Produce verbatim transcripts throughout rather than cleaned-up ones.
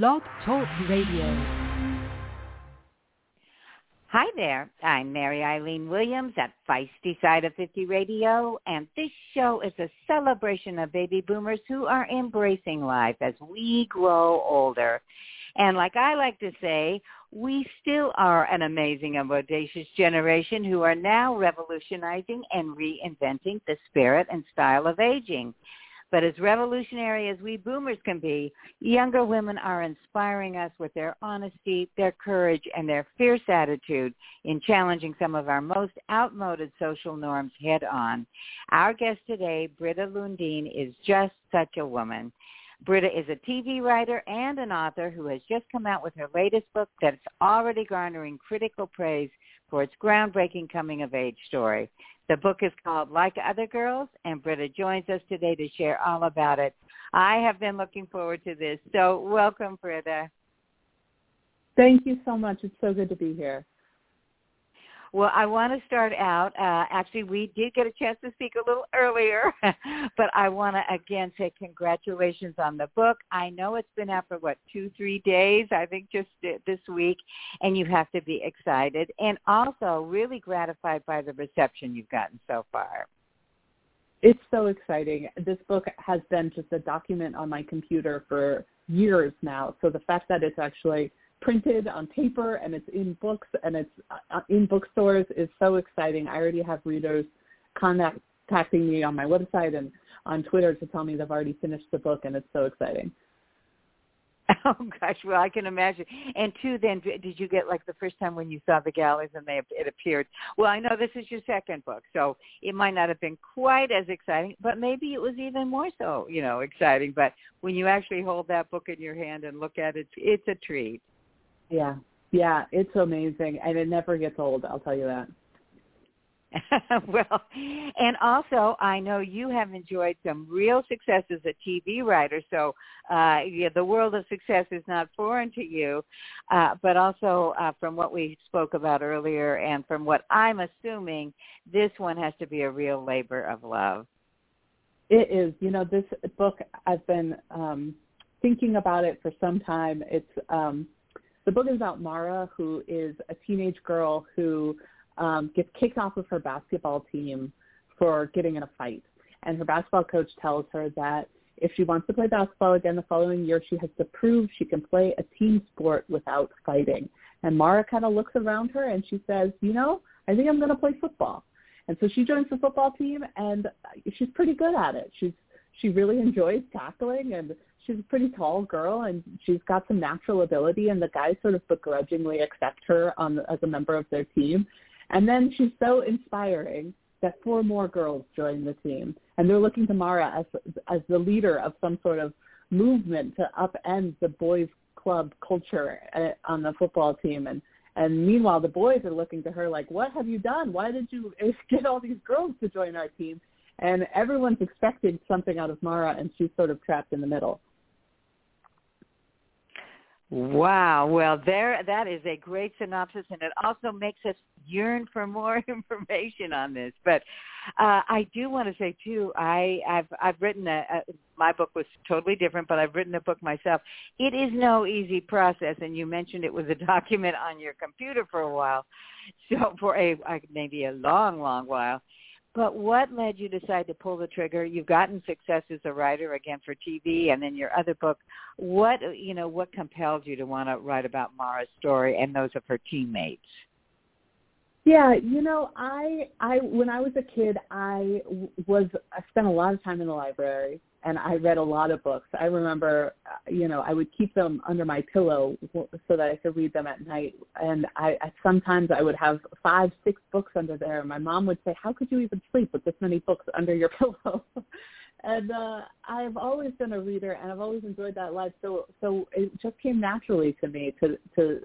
Blog Talk Radio. Hi there. I'm Mary Eileen Williams at Feisty Side of fifty Radio, and this show is a celebration of baby boomers who are embracing life as we grow older. And like I like to say, we still are an amazing and audacious generation who are now revolutionizing and reinventing the spirit and style of aging. But as revolutionary as we boomers can be, younger women are inspiring us with their honesty, their courage, and their fierce attitude in challenging some of our most outmoded social norms head on. Our guest today, Britta Lundin, is just such a woman. Britta is a T V writer and an author who has just come out with her latest book that's already garnering critical praise for its groundbreaking coming-of-age story. The book is called Like Other Girls, and Britta joins us today to share all about it. I have been looking forward to this, so welcome, Britta. Thank you so much. It's so good to be here. Well, I want to start out, uh, actually we did get a chance to speak a little earlier, but I want to again say congratulations on the book. I know it's been out for what, two, three days, I think just this week, and you have to be excited and also really gratified by the reception you've gotten so far. It's so exciting. This book has been just a document on my computer for years now, so the fact that it's actually printed on paper and it's in books and it's in bookstores is so exciting. I already have readers contacting me on my website and on Twitter to tell me they've already finished the book, and it's so exciting. Oh, gosh. Well, I can imagine. And two, then, did you get like the first time when you saw the galleys and they it appeared? Well, I know this is your second book, so it might not have been quite as exciting, but maybe it was even more so, you know, exciting. But when you actually hold that book in your hand and look at it, it's a treat. Yeah, yeah, it's amazing, and it never gets old, I'll tell you that. Well, and also, I know you have enjoyed some real success as a T V writer, so uh, yeah, the world of success is not foreign to you, uh, but also uh, from what we spoke about earlier and from what I'm assuming, this one has to be a real labor of love. It is. You know, this book, I've been um, thinking about it for some time. It's um, The book is about Mara, who is a teenage girl who um, gets kicked off of her basketball team for getting in a fight. And her basketball coach tells her that if she wants to play basketball again the following year, she has to prove she can play a team sport without fighting. And Mara kind of looks around her and she says, you know, I think I'm going to play football. And so she joins the football team, and she's pretty good at it. She's She really enjoys tackling, and she's a pretty tall girl, and she's got some natural ability, and the guys sort of begrudgingly accept her on, as a member of their team. And then she's so inspiring that four more girls join the team, and they're looking to Mara as, as the leader of some sort of movement to upend the boys' club culture on the football team. And, and meanwhile, the boys are looking to her like, what have you done? Why did you get all these girls to join our team? And everyone's expecting something out of Mara, and she's sort of trapped in the middle. Wow. Well, there that is a great synopsis, and it also makes us yearn for more information on this. But uh, I do want to say, too, I, I've, I've written a, a – my book was totally different, but I've written a book myself. It is no easy process, and you mentioned it was a document on your computer for a while, so for a maybe a long, long while. But what led you to decide to pull the trigger? You've gotten success as a writer, again, for T V and then your other book. What, you know, what compelled you to want to write about Mara's story and those of her teammates? Yeah, you know, I, I when I was a kid, I was I spent a lot of time in the library, and I read a lot of books. I remember, you know, I would keep them under my pillow so that I could read them at night. And I, I sometimes I would have five, six books under there. And my mom would say, "How could you even sleep with this many books under your pillow?" And uh, I've always been a reader, and I've always enjoyed that life. So, so it just came naturally to me to to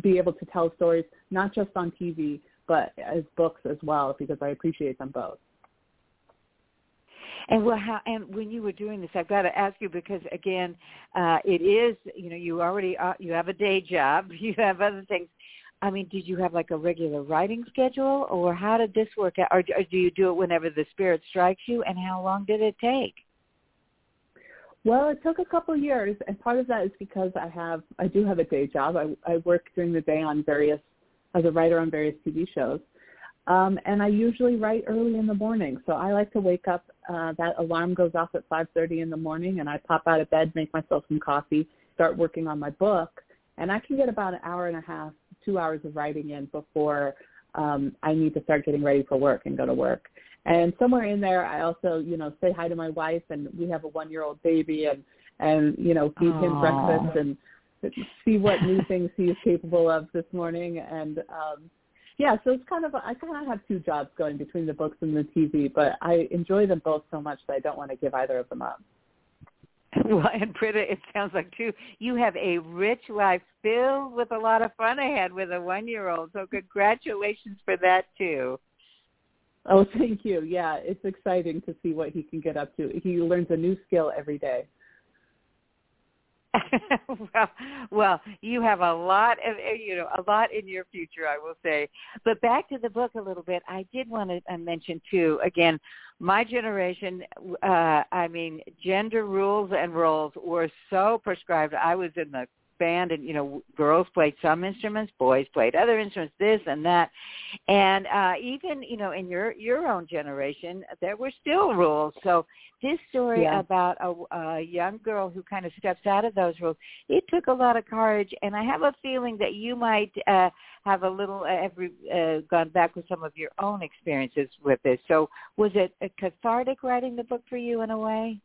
be able to tell stories, not just on T V, but as books as well, because I appreciate them both. And well, how, and when you were doing this, I've got to ask you, because again, uh, it is, you know, you already are, you have a day job, you have other things. I mean, did you have like a regular writing schedule, or how did this work out? Or, or do you do it whenever the spirit strikes you? And how long did it take? Well, it took a couple years, and part of that is because I have, I do have a day job. I, I work during the day on various, as a writer on various T V shows, um, and I usually write early in the morning. So I like to wake up. Uh, that alarm goes off at five thirty in the morning, and I pop out of bed, make myself some coffee, start working on my book, and I can get about an hour and a half, two hours of writing in before um, I need to start getting ready for work and go to work. And somewhere in there, I also, you know, say hi to my wife, and we have a one-year-old baby, and, and you know, feed him Aww. breakfast and see what new things he is capable of this morning. And, um, yeah, so it's kind of, I kind of have two jobs going between the books and the T V, but I enjoy them both so much that I don't want to give either of them up. Well, and Britta, it sounds like, too, you have a rich life filled with a lot of fun ahead with a one-year-old, so congratulations for that, too. Oh, thank you. Yeah, it's exciting to see what he can get up to. He learns a new skill every day. well, well, you have a lot of, you know, a lot in your future, I will say. But back to the book a little bit. I did want to mention, too, again, my generation, uh, I mean, gender rules and roles were so prescribed. I was in the band, and you know, girls played some instruments, boys played other instruments, this and that, and uh, even you know, in your your own generation, there were still rules. So this story yeah. about a, a young girl who kind of steps out of those rules, it took a lot of courage, and I have a feeling that you might uh, have a little uh, every, uh, gone back with some of your own experiences with this. So was it a cathartic writing the book for you in a way?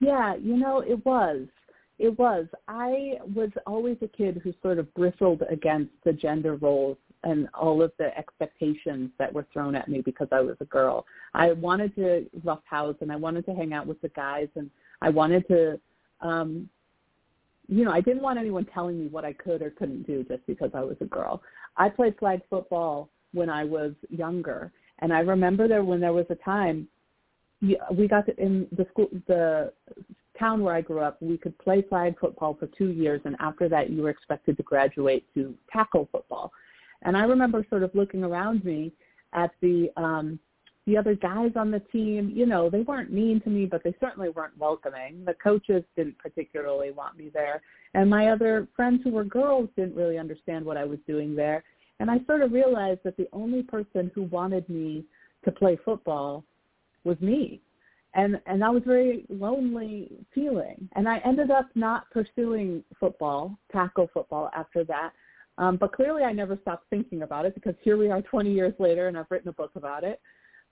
Yeah, you know, it was. It was. I was always a kid who sort of bristled against the gender roles and all of the expectations that were thrown at me because I was a girl. I wanted to roughhouse, and I wanted to hang out with the guys, and I wanted to, um, you know, I didn't want anyone telling me what I could or couldn't do just because I was a girl. I played flag football when I was younger, and I remember there when there was a time we got to, in the school, the town where I grew up, we could play flag football for two years, and after that, you were expected to graduate to tackle football. And I remember sort of looking around me at the um, the other guys on the team. You know, they weren't mean to me, but they certainly weren't welcoming. The coaches didn't particularly want me there, and my other friends who were girls didn't really understand what I was doing there. And I sort of realized that the only person who wanted me to play football was me. And and that was a very lonely feeling. And I ended up not pursuing football, tackle football after that. Um, but clearly I never stopped thinking about it, because here we are twenty years later, and I've written a book about it.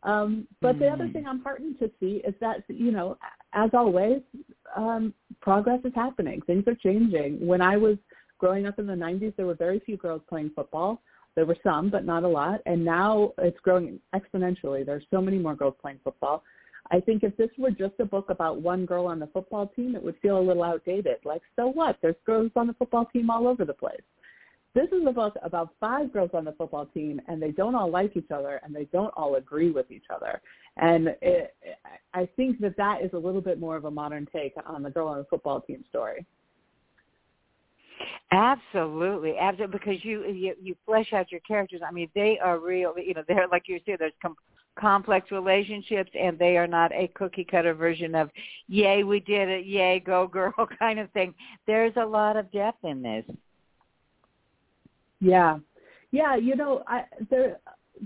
Um, but mm. the other thing I'm heartened to see is that, you know, as always, um, progress is happening. Things are changing. When I was growing up in the nineties, there were very few girls playing football. There were some, but not a lot. And now it's growing exponentially. There's so many more girls playing football. I think if this were just a book about one girl on the football team, it would feel a little outdated. Like, so what? There's girls on the football team all over the place. This is a book about five girls on the football team, and they don't all like each other, and they don't all agree with each other. And it, I think that that is a little bit more of a modern take on the girl on the football team story. Absolutely, absolutely, because you, you you flesh out your characters. I mean, they are real. You know, they're like you said. There's com- complex relationships, and they are not a cookie cutter version of "Yay, we did it! Yay, go girl!" kind of thing. There's a lot of depth in this. Yeah, yeah. You know, I, the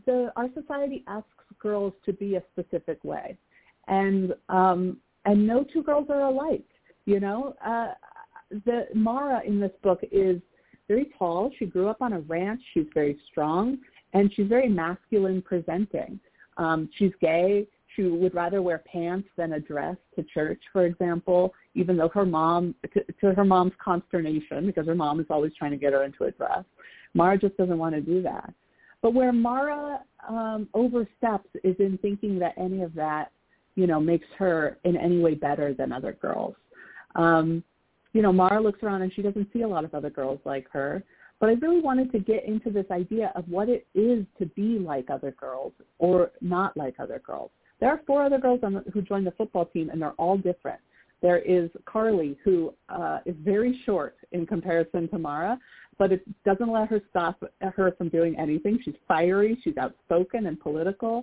the our society asks girls to be a specific way, and um, and no two girls are alike. You know. Uh, The Mara in this book is very tall. She grew up on a ranch. She's very strong, and she's very masculine presenting. Um, she's gay. She would rather wear pants than a dress to church, for example, even though her mom, to, to her mom's consternation, because her mom is always trying to get her into a dress. Mara just doesn't want to do that. But where Mara um, oversteps is in thinking that any of that, you know, makes her in any way better than other girls. Um, You know, Mara looks around and she doesn't see a lot of other girls like her. But I really wanted to get into this idea of what it is to be like other girls or not like other girls. There are four other girls on the, who joined the football team, and they're all different. There is Carly, who uh, is very short in comparison to Mara, but it doesn't let her stop her from doing anything. She's fiery. She's outspoken and political.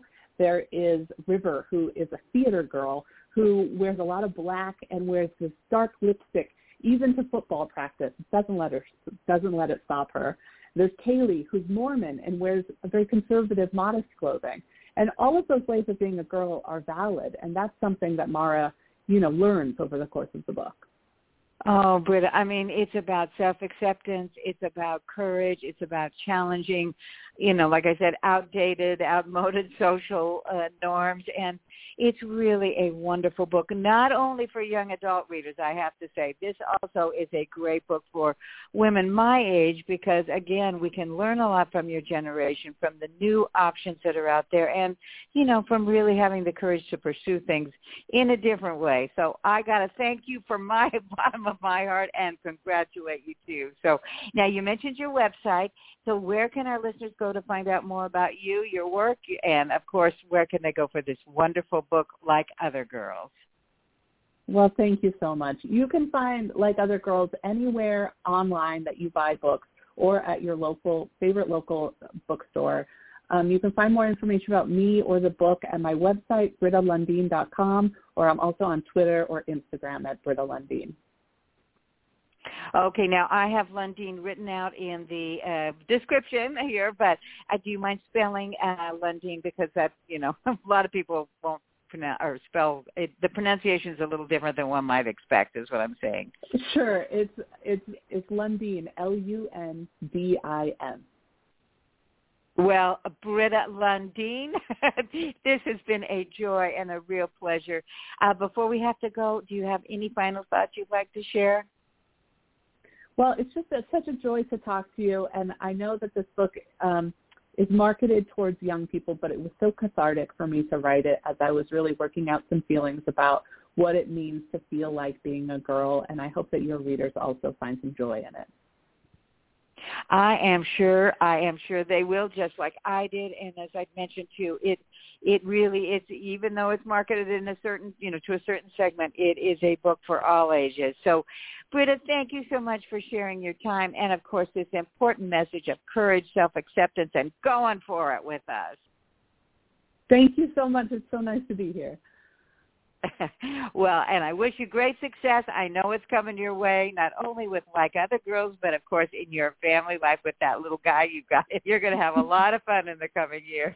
There is River, who is a theater girl who wears a lot of black and wears this dark lipstick, even to football practice. Doesn't let her, doesn't let it stop her. There's Kaylee, who's Mormon and wears a very conservative, modest clothing. And all of those ways of being a girl are valid, and that's something that Mara, you know, learns over the course of the book. Oh, Britta, I mean, it's about self-acceptance. It's about courage. It's about challenging, you know, like I said, outdated, outmoded social uh, norms. And it's really a wonderful book, not only for young adult readers, I have to say. This also is a great book for women my age because, again, we can learn a lot from your generation, from the new options that are out there, and, you know, from really having the courage to pursue things in a different way. So I got to thank you from my bottom of my heart and congratulate you, too. So now you mentioned your website. So where can our listeners go to find out more about you, your work, and, of course, where can they go for this wonderful book, Like Other Girls? Well, thank you so much. You can find Like Other Girls anywhere online that you buy books or at your local favorite local bookstore. Um, you can find more information about me or the book at my website, britta lundin dot com, or I'm also on Twitter or Instagram at Britta Lundin. Okay, now I have Lundin written out in the uh, description here, but uh, do you mind spelling uh, Lundin? Because that, you know, a lot of people won't pronounce or spell it. The pronunciation is a little different than one might expect, is what I'm saying. Sure, it's it's it's Lundin, L U N D I N. Well, Britta Lundin, this has been a joy and a real pleasure. Uh, before we have to go, do you have any final thoughts you'd like to share? Well, it's just a, such a joy to talk to you, and I know that this book um, is marketed towards young people, but it was so cathartic for me to write it as I was really working out some feelings about what it means to feel like being a girl, and I hope that your readers also find some joy in it. I am sure, I am sure they will, just like I did, and as I've mentioned too, it it really is, even though it's marketed in a certain, you know, to a certain segment, it is a book for all ages. So, Britta, thank you so much for sharing your time and, of course, this important message of courage, self-acceptance, and going for it with us. Thank you so much. It's so nice to be here. Well, and I wish you great success. I know it's coming your way, not only with Like Other Girls, but, of course, in your family life with that little guy you've got. You're going to have a lot of fun in the coming years.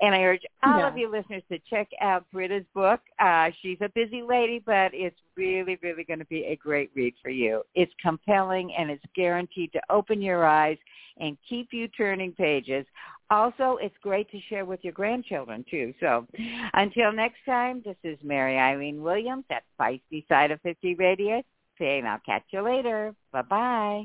And I urge all yeah. of you listeners to check out Britta's book. Uh, she's a busy lady, but it's really, really going to be a great read for you. It's compelling, and it's guaranteed to open your eyes and keep you turning pages. Also, it's great to share with your grandchildren, too. So until next time, this is Mary Eileen Williams at Feisty Side of fifty Radio, saying I'll catch you later. Bye-bye.